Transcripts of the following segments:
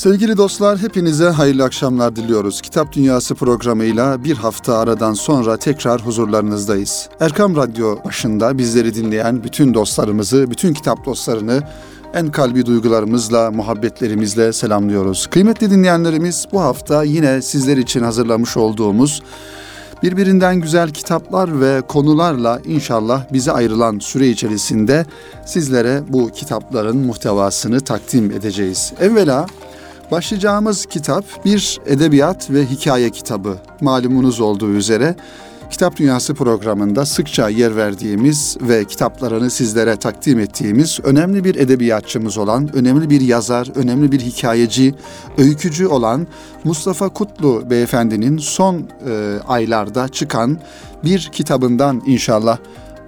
Sevgili dostlar, hepinize hayırlı akşamlar diliyoruz. Kitap Dünyası programıyla bir hafta aradan sonra tekrar huzurlarınızdayız. Erkam Radyo başında bizleri dinleyen bütün dostlarımızı, bütün kitap dostlarını en kalbi duygularımızla, muhabbetlerimizle selamlıyoruz. Kıymetli dinleyenlerimiz, bu hafta yine sizler için hazırlamış olduğumuz birbirinden güzel kitaplar ve konularla inşallah bize ayrılan süre içerisinde sizlere bu kitapların muhtevasını takdim edeceğiz. Evvela başlayacağımız kitap bir edebiyat ve hikaye kitabı. Malumunuz olduğu üzere Kitap Dünyası programında sıkça yer verdiğimiz ve kitaplarını sizlere takdim ettiğimiz önemli bir edebiyatçımız olan, önemli bir yazar, önemli bir hikayeci, öykücü olan Mustafa Kutlu Beyefendi'nin son aylarda çıkan bir kitabından inşallah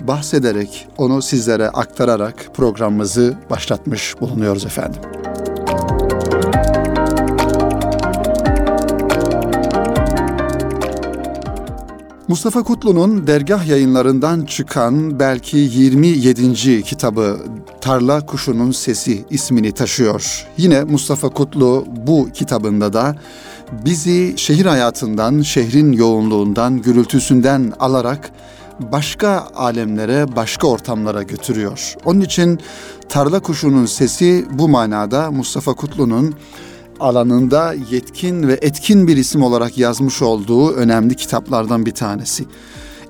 bahsederek, onu sizlere aktararak programımızı başlatmış bulunuyoruz efendim. Mustafa Kutlu'nun Dergah yayınlarından çıkan belki 27. kitabı Tarla Kuşunun Sesi ismini taşıyor. Yine Mustafa Kutlu bu kitabında da bizi şehir hayatından, şehrin yoğunluğundan, gürültüsünden alarak başka alemlere, başka ortamlara götürüyor. Onun için Tarla Kuşunun Sesi bu manada Mustafa Kutlu'nun alanında yetkin ve etkin bir isim olarak yazmış olduğu önemli kitaplardan bir tanesi.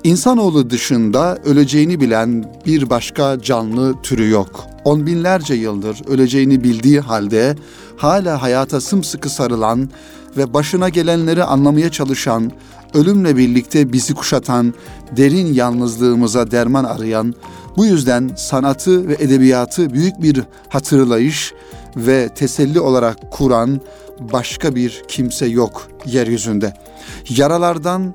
İnsanoğlu dışında öleceğini bilen bir başka canlı türü yok. On binlerce yıldır öleceğini bildiği halde hala hayata sımsıkı sarılan ve başına gelenleri anlamaya çalışan, ölümle birlikte bizi kuşatan, derin yalnızlığımıza derman arayan, bu yüzden sanatı ve edebiyatı büyük bir hatırlayış ve teselli olarak kuran başka bir kimse yok yeryüzünde. Yaralardan,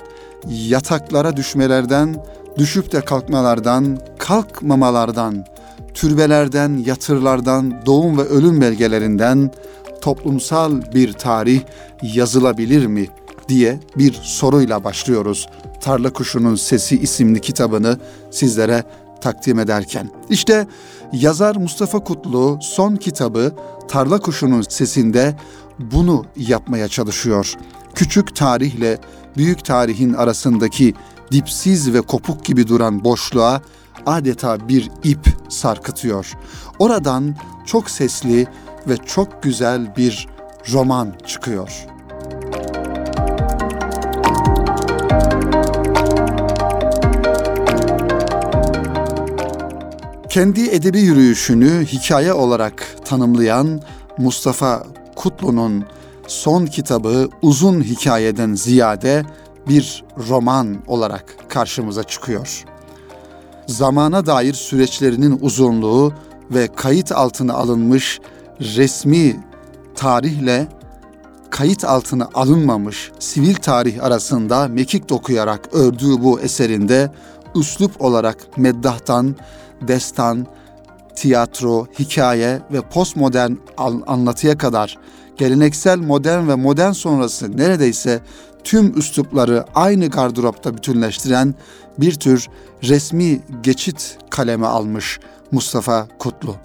yataklara düşmelerden, düşüp de kalkmalardan, kalkmamalardan, türbelerden, yatırlardan, doğum ve ölüm belgelerinden toplumsal bir tarih yazılabilir mi diye bir soruyla başlıyoruz Tarla Kuşunun Sesi isimli kitabını sizlere takdim ederken. İşte yazar Mustafa Kutlu son kitabı Tarla Kuşunun Sesi'nde bunu yapmaya çalışıyor. Küçük tarihle büyük tarihin arasındaki dipsiz ve kopuk gibi duran boşluğa adeta bir ip sarkıtıyor. Oradan çok sesli ve çok güzel bir roman çıkıyor. Kendi edebi yürüyüşünü hikaye olarak tanımlayan Mustafa Kutlu'nun son kitabı uzun hikayeden ziyade bir roman olarak karşımıza çıkıyor. Zamana dair süreçlerinin uzunluğu ve kayıt altına alınmış resmi tarihle kayıt altına alınmamış sivil tarih arasında mekik dokuyarak ördüğü bu eserinde üslup olarak meddahtan, destan, tiyatro, hikaye ve postmodern anlatıya kadar geleneksel, modern ve modern sonrası neredeyse tüm üslupları aynı gardıropta bütünleştiren bir tür resmi geçit kaleme almış Mustafa Kutlu.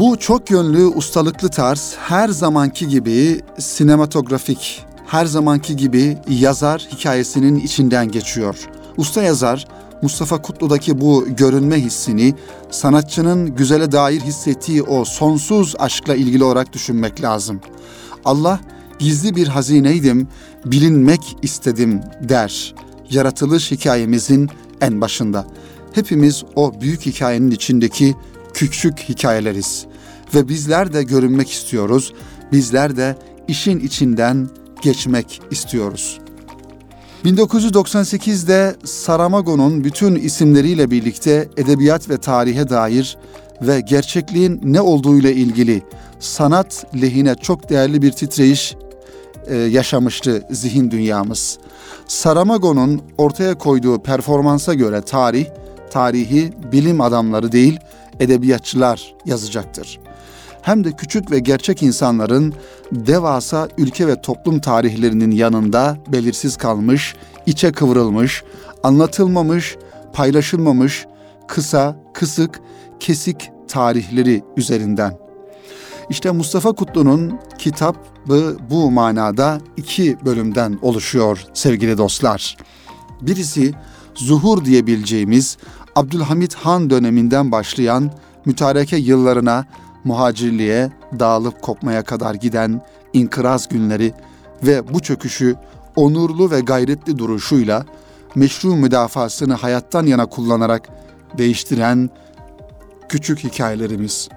Bu çok yönlü, ustalıklı tarz her zamanki gibi sinematografik, her zamanki gibi yazar hikayesinin içinden geçiyor. Usta yazar Mustafa Kutlu'daki bu görünme hissini sanatçının güzele dair hissettiği o sonsuz aşkla ilgili olarak düşünmek lazım. Allah gizli bir hazineydim, bilinmek istedim der. Yaratılış hikayemizin en başında. Hepimiz o büyük hikayenin içindeki küçük hikayeleriz. Ve bizler de görünmek istiyoruz, bizler de işin içinden geçmek istiyoruz. 1998'de Saramago'nun bütün isimleriyle birlikte edebiyat ve tarihe dair ve gerçekliğin ne olduğuyla ilgili sanat lehine çok değerli bir titreyiş yaşamıştı zihin dünyamız. Saramago'nun ortaya koyduğu performansa göre tarihi bilim adamları değil, edebiyatçılar yazacaktır. Hem de küçük ve gerçek insanların devasa ülke ve toplum tarihlerinin yanında belirsiz kalmış, içe kıvrılmış, anlatılmamış, paylaşılmamış, kısa, kısık, kesik tarihleri üzerinden. İşte Mustafa Kutlu'nun kitabı bu manada iki bölümden oluşuyor sevgili dostlar. Birisi zuhur diyebileceğimiz Abdülhamid Han döneminden başlayan mütareke yıllarına, muhacirliğe, dağılıp kopmaya kadar giden inkıraz günleri ve bu çöküşü onurlu ve gayretli duruşuyla meşru müdafasını hayattan yana kullanarak değiştiren küçük hikayelerimiz.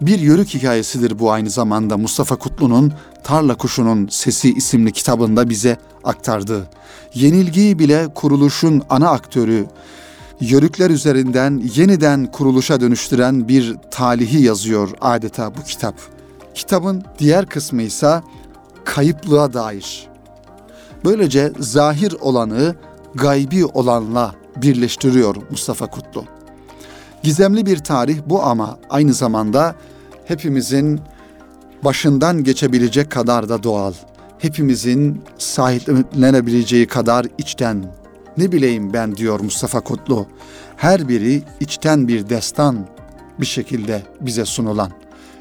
Bir yörük hikayesidir bu aynı zamanda Mustafa Kutlu'nun Tarla Kuşunun Sesi isimli kitabında bize aktardığı. Yenilgiyi bile kuruluşun ana aktörü, yörükler üzerinden yeniden kuruluşa dönüştüren bir talihi yazıyor adeta bu kitap. Kitabın diğer kısmı ise kayıplığa dair. Böylece zahir olanı gaybi olanla birleştiriyor Mustafa Kutlu. Gizemli bir tarih bu ama aynı zamanda hepimizin başından geçebilecek kadar da doğal. Hepimizin sahiplenebileceği kadar içten. Ne bileyim ben diyor Mustafa Kutlu. Her biri içten bir destan bir şekilde bize sunulan.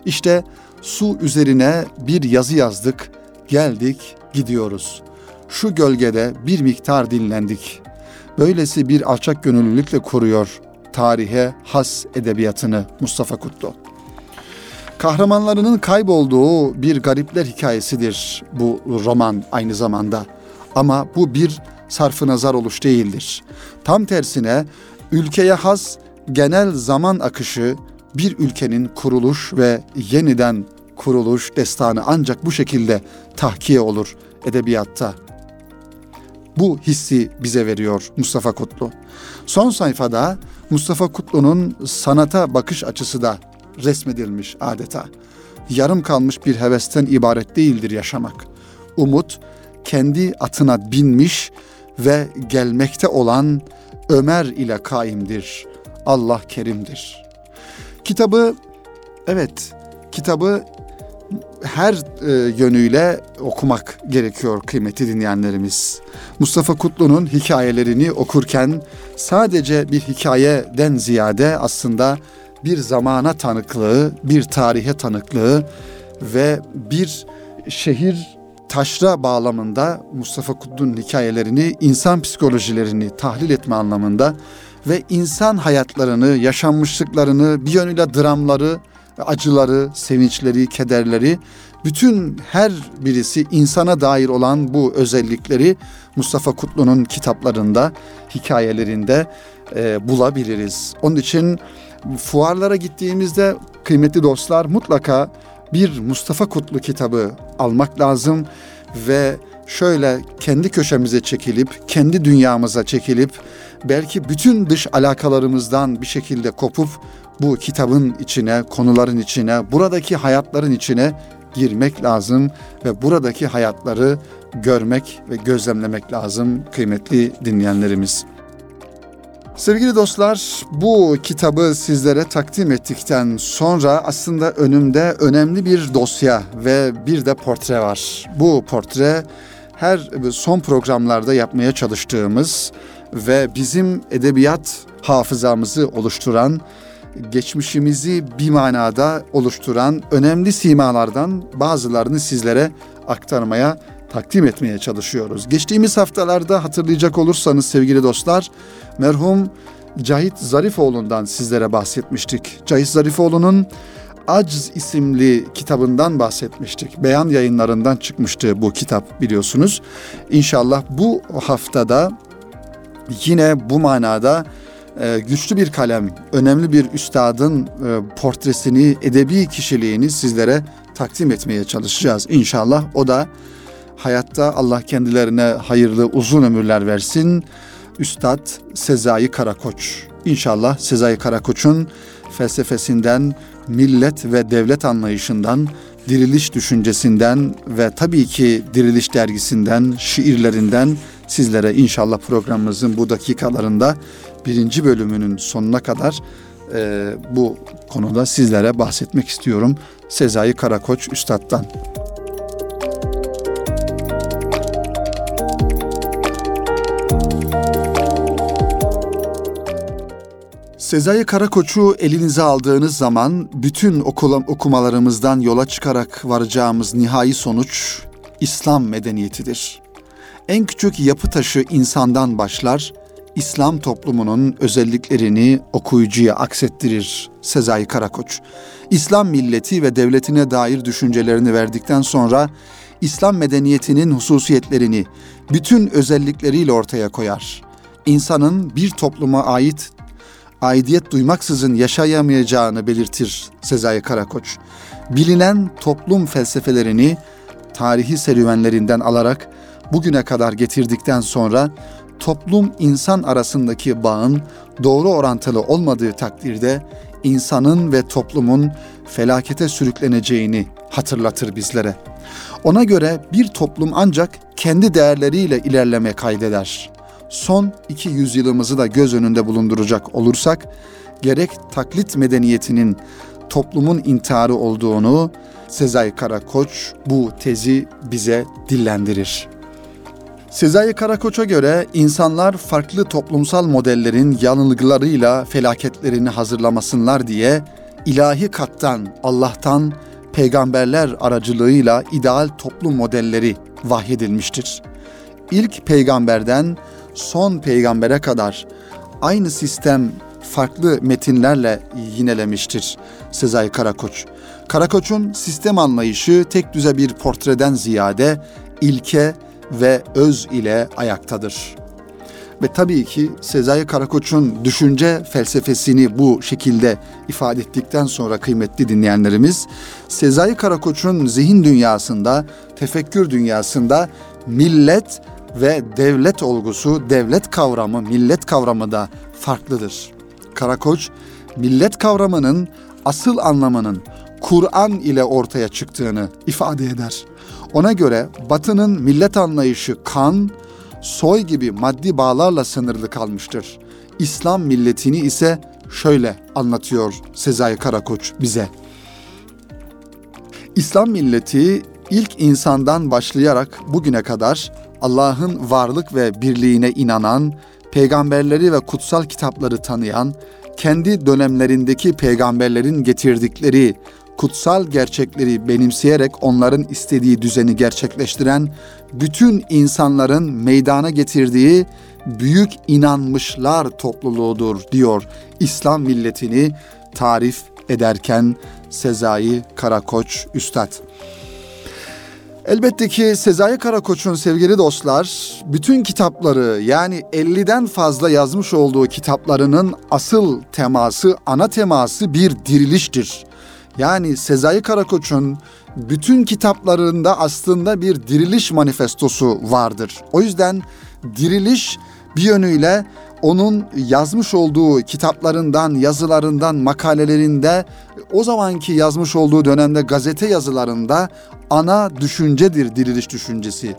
İşte su üzerine bir yazı yazdık, geldik, gidiyoruz. Şu gölgede bir miktar dinlendik. Böylesi bir alçak gönüllülükle koruyor tarihe has edebiyatını Mustafa Kutlu. Kahramanlarının kaybolduğu bir garipler hikayesidir bu roman aynı zamanda. Ama bu bir sarfınazar oluş değildir. Tam tersine ülkeye has genel zaman akışı, bir ülkenin kuruluş ve yeniden kuruluş destanı ancak bu şekilde tahkiye olur edebiyatta. Bu hissi bize veriyor Mustafa Kutlu. Son sayfada Mustafa Kutlu'nun sanata bakış açısı da resmedilmiş adeta. Yarım kalmış bir hevesten ibaret değildir yaşamak. Umut, kendi atına binmiş ve gelmekte olan Ömer ile kaimdir. Allah kerimdir. Kitabı her yönüyle okumak gerekiyor kıymetli dinleyenlerimiz. Mustafa Kutlu'nun hikayelerini okurken sadece bir hikayeden ziyade aslında bir zamana tanıklığı, bir tarihe tanıklığı ve bir şehir taşra bağlamında Mustafa Kutlu'nun hikayelerini, insan psikolojilerini tahlil etme anlamında ve insan hayatlarını, yaşanmışlıklarını, bir yönüyle dramları, acıları, sevinçleri, kederleri, bütün her birisi insana dair olan bu özellikleri Mustafa Kutlu'nun kitaplarında, hikayelerinde bulabiliriz. Onun için fuarlara gittiğimizde kıymetli dostlar mutlaka bir Mustafa Kutlu kitabı almak lazım ve şöyle kendi köşemize çekilip, kendi dünyamıza çekilip, belki bütün dış alakalarımızdan bir şekilde kopup bu kitabın içine, konuların içine, buradaki hayatların içine girmek lazım ve buradaki hayatları görmek ve gözlemlemek lazım kıymetli dinleyenlerimiz. Sevgili dostlar, bu kitabı sizlere takdim ettikten sonra aslında önümde önemli bir dosya ve bir de portre var. Bu portre her son programlarda yapmaya çalıştığımız ve bizim edebiyat hafızamızı oluşturan, geçmişimizi bir manada oluşturan önemli simalardan bazılarını sizlere aktarmaya, takdim etmeye çalışıyoruz. Geçtiğimiz haftalarda hatırlayacak olursanız sevgili dostlar, merhum Cahit Zarifoğlu'ndan sizlere bahsetmiştik. Cahit Zarifoğlu'nun Aciz isimli kitabından bahsetmiştik. Beyan yayınlarından çıkmıştı bu kitap biliyorsunuz. İnşallah bu haftada yine bu manada güçlü bir kalem, önemli bir üstadın portresini, edebi kişiliğini sizlere takdim etmeye çalışacağız. İnşallah o da hayatta Allah kendilerine hayırlı uzun ömürler versin. Üstad Sezai Karakoç. İnşallah Sezai Karakoç'un felsefesinden, millet ve devlet anlayışından, diriliş düşüncesinden ve tabii ki Diriliş dergisinden, şiirlerinden sizlere inşallah programımızın bu dakikalarında 1. bölümünün sonuna kadar bu konuda sizlere bahsetmek istiyorum. Sezai Karakoç Üstad'dan. Sezai Karakoç'u elinize aldığınız zaman bütün okumalarımızdan yola çıkarak varacağımız nihai sonuç İslam medeniyetidir. En küçük yapı taşı insandan başlar, İslam toplumunun özelliklerini okuyucuya aksettirir Sezai Karakoç. İslam milleti ve devletine dair düşüncelerini verdikten sonra İslam medeniyetinin hususiyetlerini bütün özellikleriyle ortaya koyar. İnsanın bir topluma aidiyet duymaksızın yaşayamayacağını belirtir Sezai Karakoç. Bilinen toplum felsefelerini tarihi serüvenlerinden alarak bugüne kadar getirdikten sonra toplum insan arasındaki bağın doğru orantılı olmadığı takdirde insanın ve toplumun felakete sürükleneceğini hatırlatır bizlere. Ona göre bir toplum ancak kendi değerleriyle ilerleme kaydeder. Son 2 yüzyılımızı da göz önünde bulunduracak olursak, gerek taklit medeniyetinin toplumun intiharı olduğunu Sezai Karakoç bu tezi bize dillendirir. Sezai Karakoç'a göre insanlar farklı toplumsal modellerin yanılgılarıyla felaketlerini hazırlamasınlar diye ilahi kattan, Allah'tan, peygamberler aracılığıyla ideal toplum modelleri vahyedilmiştir. İlk peygamberden son peygambere kadar aynı sistem farklı metinlerle yinelemiştir Sezai Karakoç. Karakoç'un sistem anlayışı tek düze bir portreden ziyade ilke ve öz ile ayaktadır. Ve tabii ki Sezai Karakoç'un düşünce felsefesini bu şekilde ifade ettikten sonra kıymetli dinleyenlerimiz, Sezai Karakoç'un zihin dünyasında, tefekkür dünyasında millet ve devlet olgusu, devlet kavramı, millet kavramı da farklıdır. Karakoç, millet kavramının asıl anlamının Kur'an ile ortaya çıktığını ifade eder. Ona göre Batı'nın millet anlayışı kan, soy gibi maddi bağlarla sınırlı kalmıştır. İslam milletini ise şöyle anlatıyor Sezai Karakoç bize. İslam milleti ilk insandan başlayarak bugüne kadar Allah'ın varlık ve birliğine inanan, peygamberleri ve kutsal kitapları tanıyan, kendi dönemlerindeki peygamberlerin getirdikleri kutsal gerçekleri benimseyerek onların istediği düzeni gerçekleştiren, bütün insanların meydana getirdiği büyük inanmışlar topluluğudur diyor İslam milletini tarif ederken Sezai Karakoç Üstad. Elbette ki Sezai Karakoç'un sevgili dostlar, bütün kitapları yani 50'den fazla yazmış olduğu kitaplarının asıl teması, ana teması bir diriliştir. Yani Sezai Karakoç'un bütün kitaplarında aslında bir diriliş manifestosu vardır. O yüzden diriliş bir yönüyle onun yazmış olduğu kitaplarından, yazılarından, makalelerinde, o zamanki yazmış olduğu dönemde gazete yazılarında ana düşüncedir diriliş düşüncesi.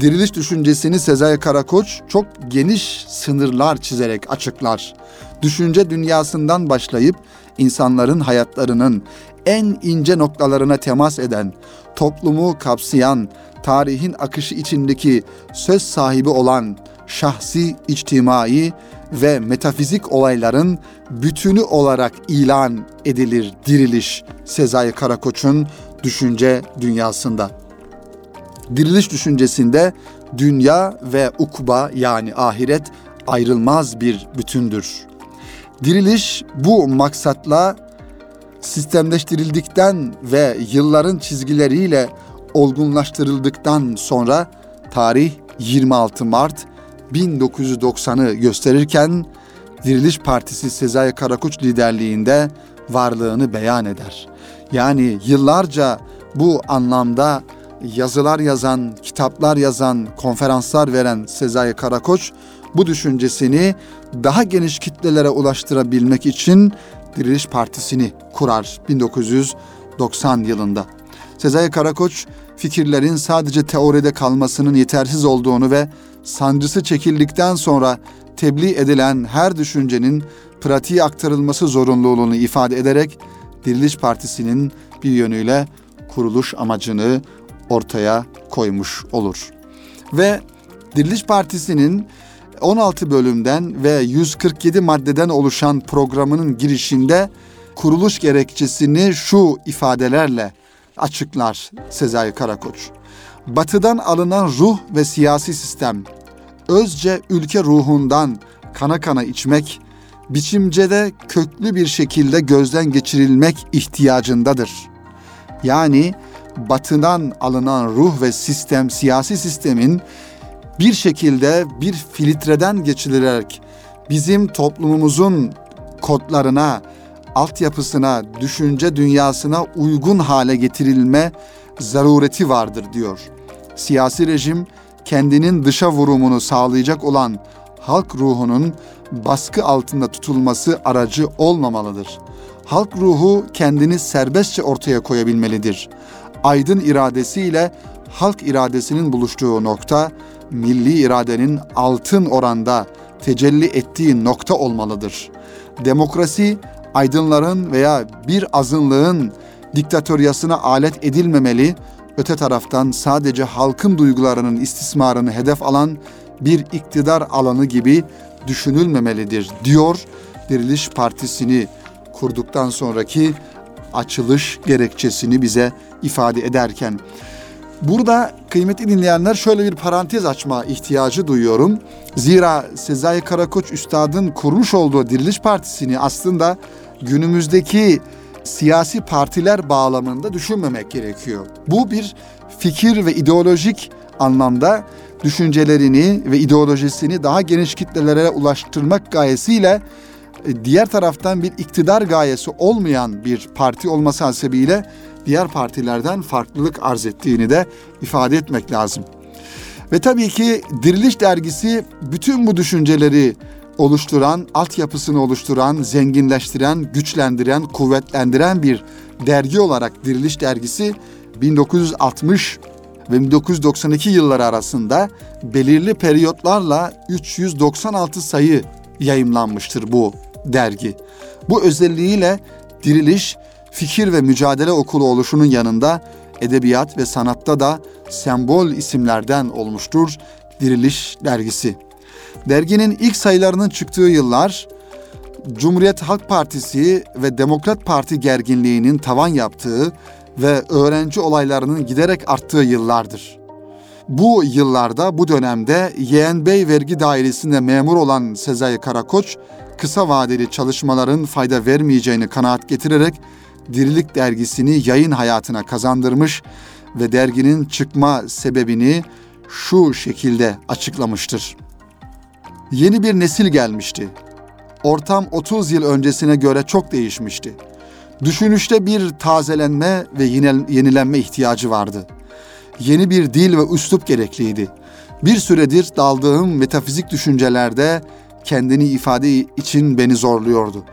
Diriliş düşüncesini Sezai Karakoç çok geniş sınırlar çizerek açıklar. Düşünce dünyasından başlayıp insanların hayatlarının en ince noktalarına temas eden, toplumu kapsayan, tarihin akışı içindeki söz sahibi olan şahsi, içtimai ve metafizik olayların bütünü olarak ilan edilir diriliş Sezai Karakoç'un düşünce dünyasında. Diriliş düşüncesinde dünya ve ukba yani ahiret ayrılmaz bir bütündür. Diriliş bu maksatla sistemleştirildikten ve yılların çizgileriyle olgunlaştırıldıktan sonra tarih 26 Mart 1990'ı gösterirken Diriliş Partisi Sezai Karakoç liderliğinde varlığını beyan eder. Yani yıllarca bu anlamda yazılar yazan, kitaplar yazan, konferanslar veren Sezai Karakoç bu düşüncesini daha geniş kitlelere ulaştırabilmek için Diriliş Partisi'ni kurar 1990 yılında. Sezai Karakoç fikirlerin sadece teoride kalmasının yetersiz olduğunu ve sancısı çekildikten sonra tebliğ edilen her düşüncenin pratiğe aktarılması zorunluluğunu ifade ederek Diriliş Partisi'nin bir yönüyle kuruluş amacını ortaya koymuş olur. Ve Diriliş Partisi'nin 16 bölümden ve 147 maddeden oluşan programının girişinde kuruluş gerekçesini şu ifadelerle açıklar Sezai Karakoç. Batıdan alınan ruh ve siyasi sistem, özce ülke ruhundan kana kana içmek, biçimcede köklü bir şekilde gözden geçirilmek ihtiyacındadır. Yani batıdan alınan ruh ve sistem, siyasi sistemin bir şekilde bir filtreden geçirilerek bizim toplumumuzun kodlarına, altyapısına, düşünce dünyasına uygun hale getirilme zarureti vardır diyor. Siyasi rejim kendinin dışa vurumunu sağlayacak olan halk ruhunun baskı altında tutulması aracı olmamalıdır. Halk ruhu kendini serbestçe ortaya koyabilmelidir. Aydın iradesiyle halk iradesinin buluştuğu nokta, milli iradenin altın oranda tecelli ettiği nokta olmalıdır. Demokrasi, aydınların veya bir azınlığın diktatoryasına alet edilmemeli, öte taraftan sadece halkın duygularının istismarını hedef alan bir iktidar alanı gibi düşünülmemelidir diyor Diriliş Partisi'ni kurduktan sonraki açılış gerekçesini bize ifade ederken. Burada kıymetli dinleyenler şöyle bir parantez açma ihtiyacı duyuyorum. Zira Sezai Karakoç Üstad'ın kurmuş olduğu Diriliş Partisi'ni aslında günümüzdeki siyasi partiler bağlamında düşünmemek gerekiyor. Bu bir fikir ve ideolojik anlamda düşüncelerini ve ideolojisini daha geniş kitlelere ulaştırmak gayesiyle, diğer taraftan bir iktidar gayesi olmayan bir parti olması hasebiyle diğer partilerden farklılık arz ettiğini de ifade etmek lazım. Ve tabii ki Diriliş Dergisi bütün bu düşünceleri oluşturan, altyapısını oluşturan, zenginleştiren, güçlendiren, kuvvetlendiren bir dergi olarak Diriliş Dergisi 1960 ve 1992 yılları arasında belirli periyotlarla 396 sayı yayımlanmıştır bu dergi. Bu özelliğiyle Diriliş, fikir ve mücadele okulu oluşunun yanında edebiyat ve sanatta da sembol isimlerden olmuştur Diriliş Dergisi. Derginin ilk sayılarının çıktığı yıllar, Cumhuriyet Halk Partisi ve Demokrat Parti gerginliğinin tavan yaptığı ve öğrenci olaylarının giderek arttığı yıllardır. Bu yıllarda, bu dönemde Yeğenbey Vergi Dairesi'nde memur olan Sezai Karakoç, kısa vadeli çalışmaların fayda vermeyeceğini kanaat getirerek Dirilik Dergisi'ni yayın hayatına kazandırmış ve derginin çıkma sebebini şu şekilde açıklamıştır. Yeni bir nesil gelmişti. Ortam 30 yıl öncesine göre çok değişmişti. Düşünüşte bir tazelenme ve yenilenme ihtiyacı vardı. Yeni bir dil ve üslup gerekliydi. Bir süredir daldığım metafizik düşüncelerde kendini ifade için beni zorluyordu.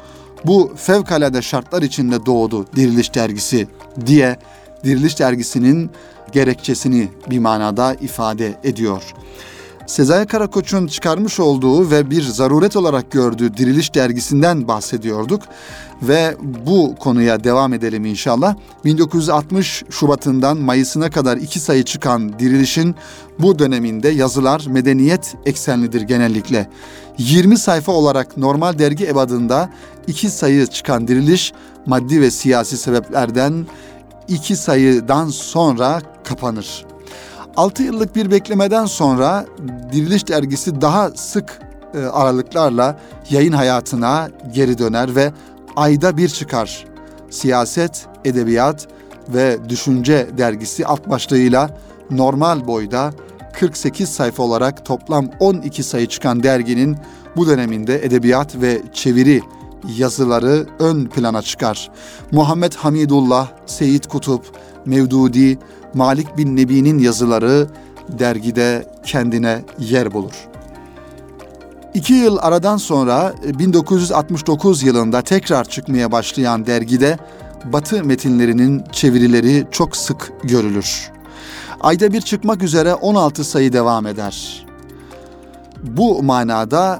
Bu fevkalade şartlar içinde doğdu Diriliş Dergisi diye Diriliş Dergisi'nin gerekçesini bir manada ifade ediyor. Sezai Karakoç'un çıkarmış olduğu ve bir zaruret olarak gördüğü Diriliş Dergisi'nden bahsediyorduk ve bu konuya devam edelim inşallah. 1960 Şubat'ından Mayıs'ına kadar 2 sayı çıkan Diriliş'in bu döneminde yazılar medeniyet eksenlidir genellikle. 20 sayfa olarak normal dergi ebadında 2 sayı çıkan Diriliş, maddi ve siyasi sebeplerden 2 sayıdan sonra kapanır. 6 yıllık bir beklemeden sonra Diriliş Dergisi daha sık aralıklarla yayın hayatına geri döner ve ayda bir çıkar. Siyaset, edebiyat ve düşünce dergisi alt başlığıyla normal boyda 48 sayfa olarak toplam 12 sayı çıkan derginin bu döneminde edebiyat ve çeviri yazıları ön plana çıkar. Muhammed Hamidullah, Seyyid Kutup, Mevdudi, Malik bin Nebi'nin yazıları dergide kendine yer bulur. 2 yıl aradan sonra 1969 yılında tekrar çıkmaya başlayan dergide Batı metinlerinin çevirileri çok sık görülür. Ayda bir çıkmak üzere 16 sayı devam eder. Bu manada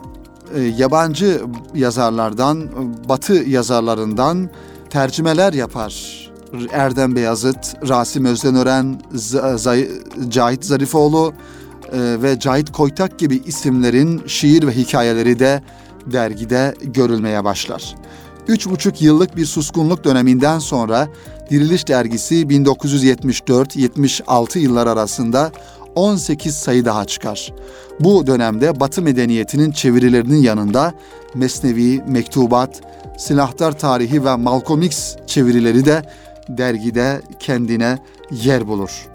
yabancı yazarlardan, Batı yazarlarından tercümeler yapar. Erdem Beyazıt, Rasim Özdenören, Cahit Zarifoğlu, ve Cahit Koytak gibi isimlerin şiir ve hikayeleri de dergide görülmeye başlar. 3,5 yıllık bir suskunluk döneminden sonra Diriliş dergisi 1974-76 yıllar arasında 18 sayı daha çıkar. Bu dönemde Batı medeniyetinin çevirilerinin yanında Mesnevi, Mektubat, Silahdar Tarihi ve Malcolm X çevirileri de dergide kendine yer bulur.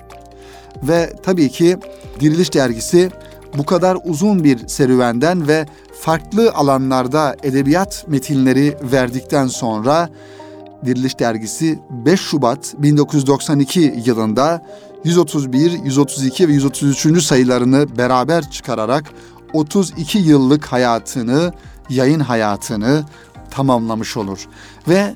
Ve tabii ki Diriliş dergisi bu kadar uzun bir serüvenden ve farklı alanlarda edebiyat metinleri verdikten sonra Diriliş dergisi 5 Şubat 1992 yılında 131, 132 ve 133. sayılarını beraber çıkararak 32 yıllık hayatını, yayın hayatını tamamlamış olur. Ve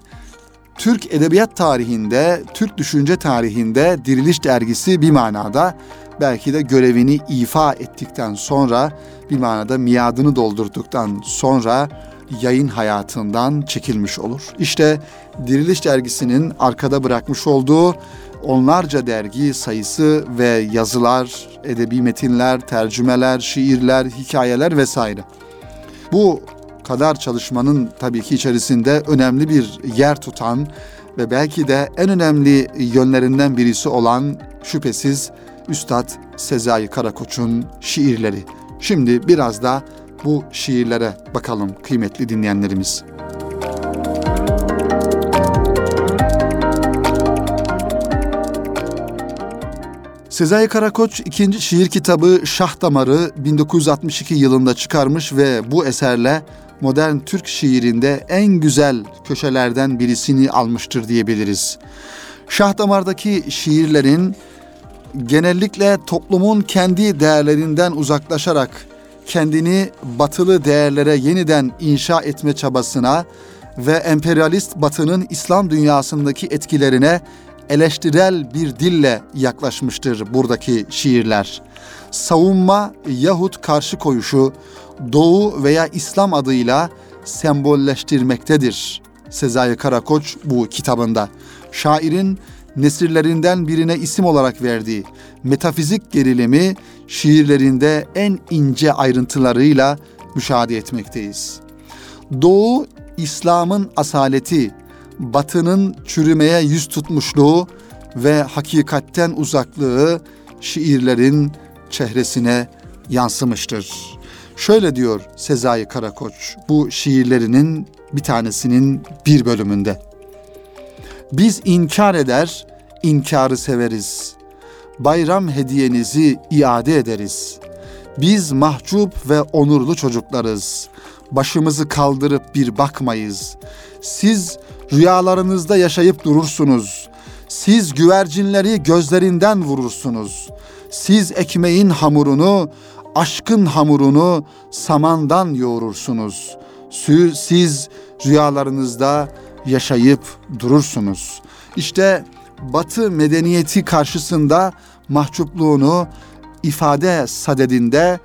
Türk edebiyat tarihinde, Türk düşünce tarihinde Diriliş dergisi bir manada belki de görevini ifa ettikten sonra, bir manada miadını doldurduktan sonra yayın hayatından çekilmiş olur. İşte Diriliş dergisinin arkada bırakmış olduğu onlarca dergi sayısı ve yazılar, edebi metinler, tercümeler, şiirler, hikayeler vesaire. Bu kadar çalışmanın tabii ki içerisinde önemli bir yer tutan ve belki de en önemli yönlerinden birisi olan şüphesiz Üstad Sezai Karakoç'un şiirleri. Şimdi biraz da bu şiirlere bakalım kıymetli dinleyenlerimiz. Sezai Karakoç ikinci şiir kitabı Şah Damarı 1962 yılında çıkarmış ve bu eserle modern Türk şiirinde en güzel köşelerden birisini almıştır diyebiliriz. Şah Damar'daki şiirlerin genellikle toplumun kendi değerlerinden uzaklaşarak kendini batılı değerlere yeniden inşa etme çabasına ve emperyalist batının İslam dünyasındaki etkilerine eleştirel bir dille yaklaşmıştır buradaki şiirler. Savunma yahut karşı koyuşu Doğu veya İslam adıyla sembolleştirmektedir Sezai Karakoç bu kitabında. Şairin nesirlerinden birine isim olarak verdiği metafizik gerilimi şiirlerinde en ince ayrıntılarıyla müşahede etmekteyiz. Doğu, İslam'ın asaleti, Batı'nın çürümeye yüz tutmuşluğu ve hakikatten uzaklığı şiirlerin çehresine yansımıştır. Şöyle diyor Sezai Karakoç bu şiirlerinin bir tanesinin bir bölümünde. Biz inkar eder, inkarı severiz. Bayram hediyenizi iade ederiz. Biz mahcup ve onurlu çocuklarız. Başımızı kaldırıp bir bakmayız. Siz rüyalarınızda yaşayıp durursunuz. Siz güvercinleri gözlerinden vurursunuz. Siz ekmeğin hamurunu, aşkın hamurunu samandan yoğurursunuz. Siz rüyalarınızda yaşayıp durursunuz. İşte Batı medeniyeti karşısında mahcupluğunu ifade sadedinde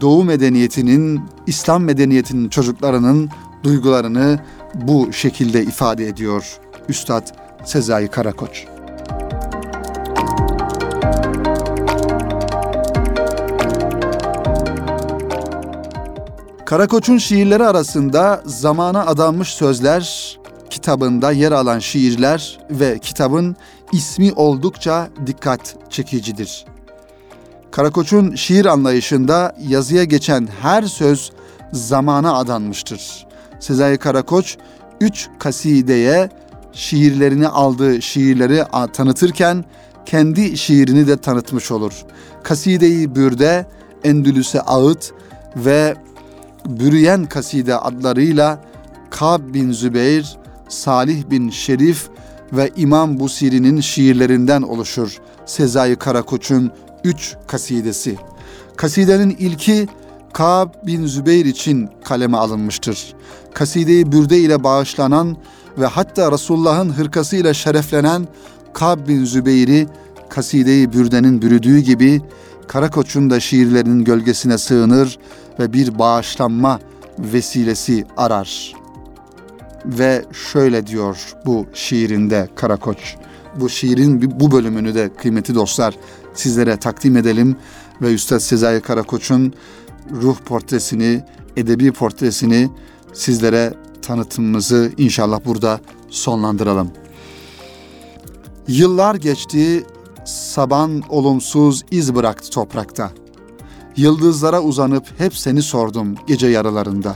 Doğu medeniyetinin, İslam medeniyetinin çocuklarının duygularını bu şekilde ifade ediyor Üstad Sezai Karakoç. Karakoç'un şiirleri arasında Zamana Adanmış Sözler kitabında yer alan şiirler ve kitabın ismi oldukça dikkat çekicidir. Karakoç'un şiir anlayışında yazıya geçen her söz zamana adanmıştır. Sezai Karakoç 3 kasideye şiirlerini aldığı şiirleri tanıtırken kendi şiirini de tanıtmış olur. Kaside-i Bürde, Endülüs'e Ağıt ve Bürüyen Kaside adlarıyla Ka'b bin Zübeyr, Salih bin Şerif ve İmam Busiri'nin şiirlerinden oluşur Sezai Karakoç'un 3 kasidesi. Kasidenin ilki Ka'b bin Zübeyr için kaleme alınmıştır. Kaside-i Bürde ile bağışlanan ve hatta Resulullah'ın hırkasıyla şereflenen Ka'b bin Zübeyr'i Kaside-i Bürde'nin bürüdüğü gibi Karakoç'un da şiirlerinin gölgesine sığınır ve bir bağışlanma vesilesi arar. Ve şöyle diyor bu şiirinde Karakoç: bu şiirin bu bölümünü de kıymetli dostlar sizlere takdim edelim ve Üstad Sezai Karakoç'un ruh portresini, edebi portresini sizlere tanıtımımızı inşallah burada sonlandıralım. Yıllar geçti, saban olumsuz iz bıraktı toprakta. Yıldızlara uzanıp hep seni sordum gece yaralarında.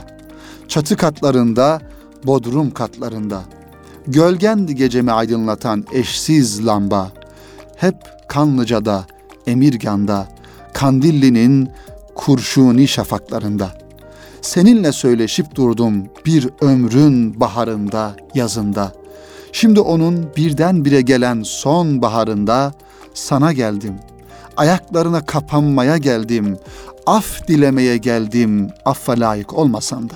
Çatı katlarında, bodrum katlarında. Gölgendi gecemi aydınlatan eşsiz lamba. Hep Kanlıca'da, Emirgan'da, Kandilli'nin kurşuni şafaklarında. Seninle söyleşip durdum bir ömrün baharında, yazında. Şimdi onun birdenbire gelen son baharında sana geldim. Ayaklarına kapanmaya geldim. Af dilemeye geldim, affa layık olmasam da.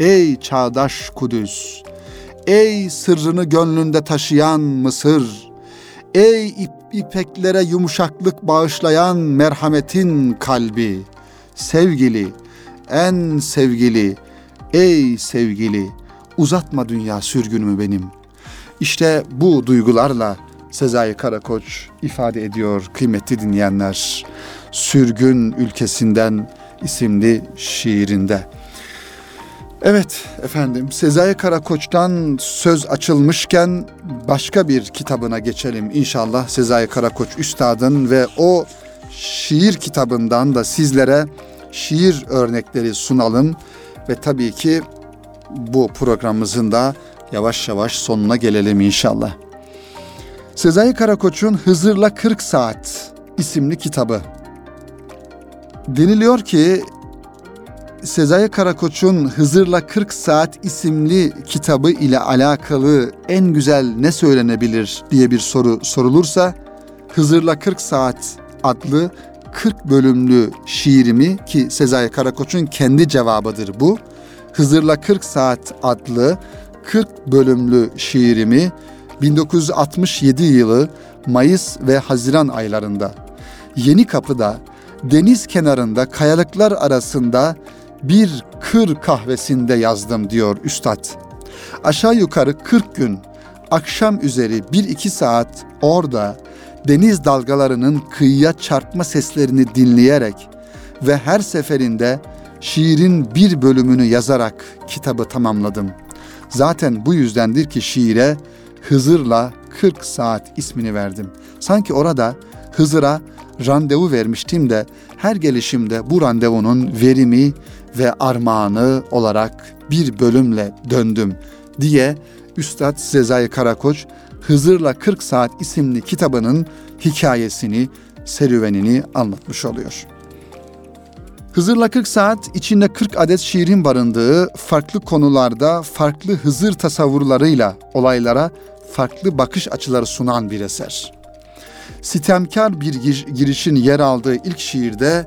Ey çağdaş Kudüs! Ey sırrını gönlünde taşıyan Mısır! Ey ipeklere yumuşaklık bağışlayan merhametin kalbi! Sevgili, en sevgili, ey sevgili! Uzatma dünya sürgünümü benim. İşte bu duygularla Sezai Karakoç ifade ediyor kıymetli dinleyenler. Sürgün Ülkesinden isimli şiirinde. Evet efendim, Sezai Karakoç'tan söz açılmışken başka bir kitabına geçelim inşallah. Sezai Karakoç Üstad'ın ve o şiir kitabından da sizlere şiir örnekleri sunalım. Ve tabii ki bu programımızın da yavaş yavaş sonuna gelelim inşallah. Sezai Karakoç'un Hızırla 40 Saat isimli kitabı. Deniliyor ki Sezai Karakoç'un Hızırla 40 Saat isimli kitabı ile alakalı en güzel ne söylenebilir diye bir soru sorulursa, Hızırla 40 Saat adlı 40 bölümlü şiirimi, ki Sezai Karakoç'un kendi cevabıdır bu, Hızırla 40 Saat adlı 40 bölümlü şiirimi 1967 yılı Mayıs ve Haziran aylarında Yenikapı'da deniz kenarında kayalıklar arasında bir kır kahvesinde yazdım diyor Üstad. Aşağı yukarı 40 gün akşam üzeri 1-2 saat orada deniz dalgalarının kıyıya çarpma seslerini dinleyerek ve her seferinde şiirin bir bölümünü yazarak kitabı tamamladım. Zaten bu yüzdendir ki şiire Hızırla 40 Saat ismini verdim. Sanki orada Hızır'a randevu vermiştim de her gelişimde bu randevunun verimi ve armağanı olarak bir bölümle döndüm diye Üstad Sezai Karakoç Hızırla 40 Saat isimli kitabının hikayesini, serüvenini anlatmış oluyor. Hızırla 40 Saat içinde 40 adet şiirin barındığı, farklı konularda farklı Hızır tasavvurlarıyla olaylara farklı bakış açıları sunan bir eser. Sitemkar bir girişin yer aldığı ilk şiirde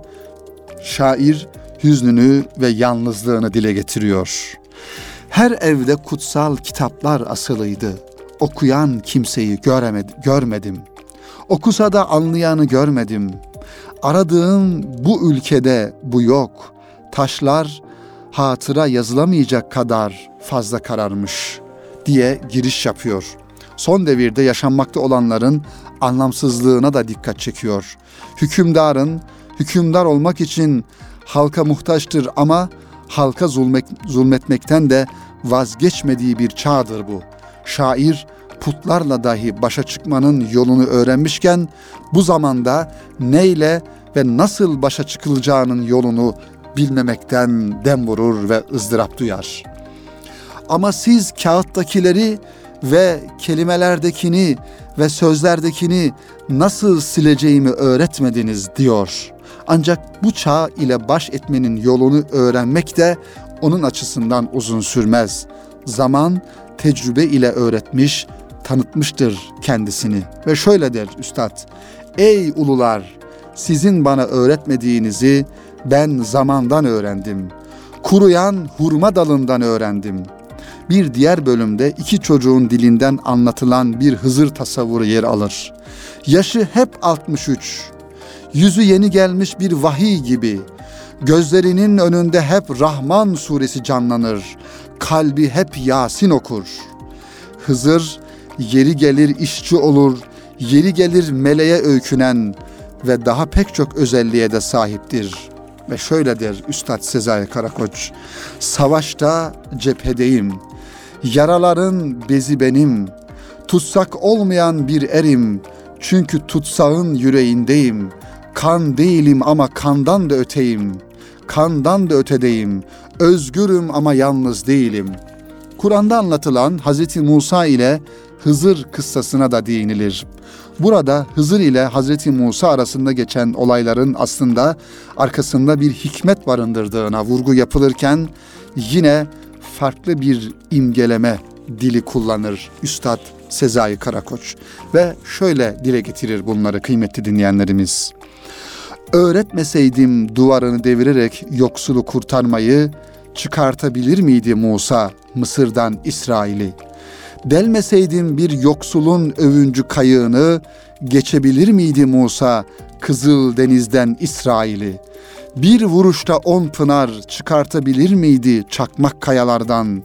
şair hüznünü ve yalnızlığını dile getiriyor. Her evde kutsal kitaplar asılıydı. Okuyan kimseyi görmedim. Okusa da anlayanı görmedim. Aradığım bu ülkede bu yok. Taşlar hatıra yazılamayacak kadar fazla kararmış diye giriş yapıyor. Son devirde yaşanmakta olanların anlamsızlığına da dikkat çekiyor. Hükümdar olmak için halka muhtaçtır ama halka zulmetmekten de vazgeçmediği bir çağdır bu. Şair putlarla dahi başa çıkmanın yolunu öğrenmişken bu zamanda neyle ve nasıl başa çıkılacağının yolunu bilmemekten dem vurur ve ızdırap duyar. Ama siz kağıttakileri ve kelimelerdekini ve sözlerdekini nasıl sileceğimi öğretmediniz diyor. Ancak bu çağ ile baş etmenin yolunu öğrenmek de onun açısından uzun sürmez. Zaman tecrübe ile öğretmiş, tanıtmıştır kendisini. Ve şöyle der Üstad: Ey ulular, sizin bana öğretmediğinizi ben zamandan öğrendim. Kuruyan hurma dalından öğrendim. Bir diğer bölümde iki çocuğun dilinden anlatılan bir Hızır tasavvuru yer alır. Yaşı hep 63. Yüzü yeni gelmiş bir vahiy gibi. Gözlerinin önünde hep Rahman suresi canlanır. Kalbi hep Yasin okur. Hızır yeri gelir işçi olur, yeri gelir meleğe öykünen ve daha pek çok özelliğe de sahiptir. Ve şöyle der Üstad Sezai Karakoç: "Savaşta cephedeyim, yaraların bezi benim, tutsak olmayan bir erim, çünkü tutsağın yüreğindeyim, kan değilim ama kandan da öteyim, kandan da ötedeyim, özgürüm ama yalnız değilim." Kur'an'da anlatılan Hz. Musa ile Hızır kıssasına da değinilir. Burada Hızır ile Hz. Musa arasında geçen olayların aslında arkasında bir hikmet barındırdığına vurgu yapılırken yine farklı bir imgeleme dili kullanır Üstad Sezai Karakoç ve şöyle dile getirir bunları kıymetli dinleyenlerimiz. "Öğretmeseydim duvarını devirerek yoksulu kurtarmayı, çıkartabilir miydi Musa Mısır'dan İsrail'i? Delmeseydim bir yoksulun övüncü kayığını, geçebilir miydi Musa Kızıl Deniz'den İsrail'i? Bir vuruşta 10 pınar çıkartabilir miydi çakmak kayalardan?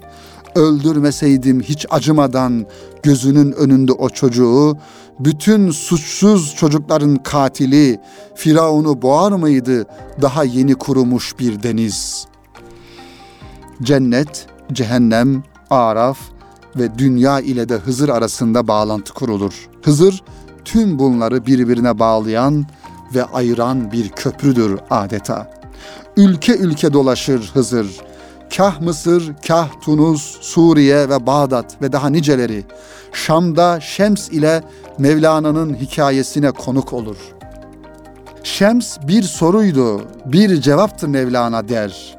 Öldürmeseydim hiç acımadan gözünün önünde o çocuğu, bütün suçsuz çocukların katili Firavun'u boğar mıydı daha yeni kurumuş bir deniz?" Cennet, cehennem, Araf ve dünya ile de Hızır arasında bağlantı kurulur. Hızır tüm bunları birbirine bağlayan ve ayıran bir köprüdür adeta. Ülke ülke dolaşır Hızır. Kah Mısır, kah Tunus, Suriye ve Bağdat ve daha niceleri. Şam'da Şems ile Mevlana'nın hikayesine konuk olur. "Şems bir soruydu, bir cevaptı Mevlana" der.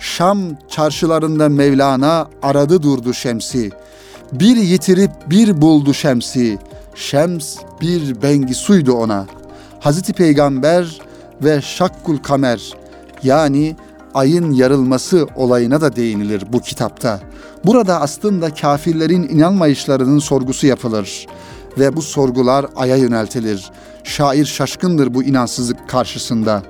Şam çarşılarında Mevlana aradı durdu Şems'i. Bir yitirip bir buldu Şems'i. Şems bir bengisuydu ona. Hazreti Peygamber ve Şakkul Kamer, yani ayın yarılması olayına da değinilir bu kitapta. Burada aslında kafirlerin inanmayışlarının sorgusu yapılır ve bu sorgular aya yöneltilir. Şair şaşkındır bu inansızlık karşısında.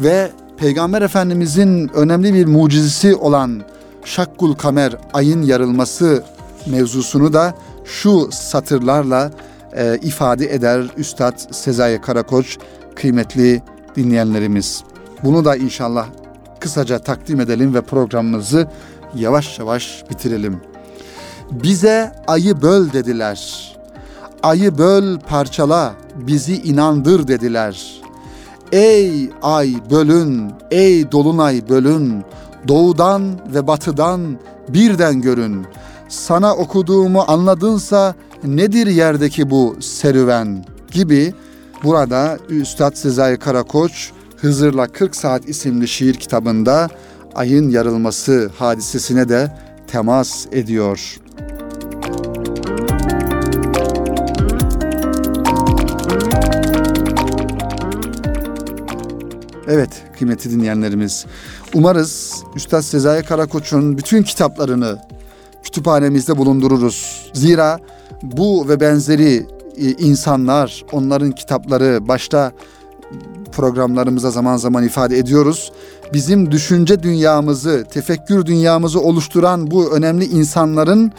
Ve Peygamber Efendimizin önemli bir mucizesi olan Şakkul Kamer, ayın yarılması mevzusunu da şu satırlarla ifade eder Üstad Sezai Karakoç kıymetli dinleyenlerimiz. Bunu da inşallah kısaca takdim edelim ve programımızı yavaş yavaş bitirelim. "Bize ayı böl dediler. Ayı böl parçala, bizi inandır dediler. Ey ay bölün, ey dolunay bölün, doğudan ve batıdan birden görün. Sana okuduğumu anladınsa nedir yerdeki bu serüven?" gibi burada Üstad Sezai Karakoç Hızırla 40 Saat isimli şiir kitabında ayın yarılması hadisesine de temas ediyor. Evet kıymetli dinleyenlerimiz, umarız Üstad Sezai Karakoç'un bütün kitaplarını kütüphanemizde bulundururuz. Zira bu ve benzeri insanlar, onların kitapları, başta programlarımıza zaman zaman ifade ediyoruz, bizim düşünce dünyamızı, tefekkür dünyamızı oluşturan bu önemli insanların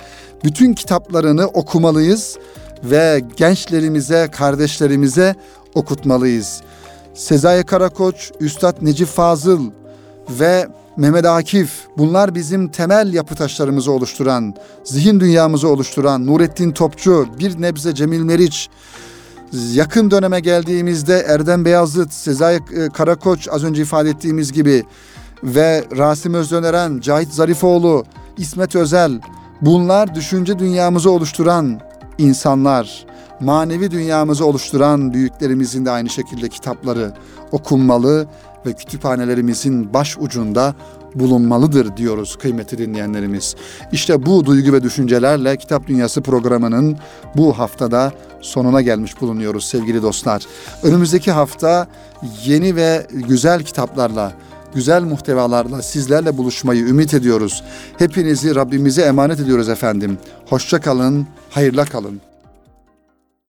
bütün kitaplarını okumalıyız ve gençlerimize, kardeşlerimize okutmalıyız. Sezai Karakoç, Üstad Necip Fazıl ve Mehmet Akif, bunlar bizim temel yapı taşlarımızı oluşturan, zihin dünyamızı oluşturan, Nurettin Topçu, bir nebze Cemil Meriç, yakın döneme geldiğimizde Erdem Beyazıt, Sezai Karakoç az önce ifade ettiğimiz gibi ve Rasim Özdenören, Cahit Zarifoğlu, İsmet Özel, bunlar düşünce dünyamızı oluşturan insanlar. Manevi dünyamızı oluşturan büyüklerimizin de aynı şekilde kitapları okunmalı ve kütüphanelerimizin baş ucunda bulunmalıdır diyoruz kıymetli dinleyenlerimiz. İşte bu duygu ve düşüncelerle Kitap Dünyası programının bu haftada sonuna gelmiş bulunuyoruz sevgili dostlar. Önümüzdeki hafta yeni ve güzel kitaplarla, güzel muhtevalarla sizlerle buluşmayı ümit ediyoruz. Hepinizi Rabbimize emanet ediyoruz efendim. Hoşça kalın, hayırla kalın.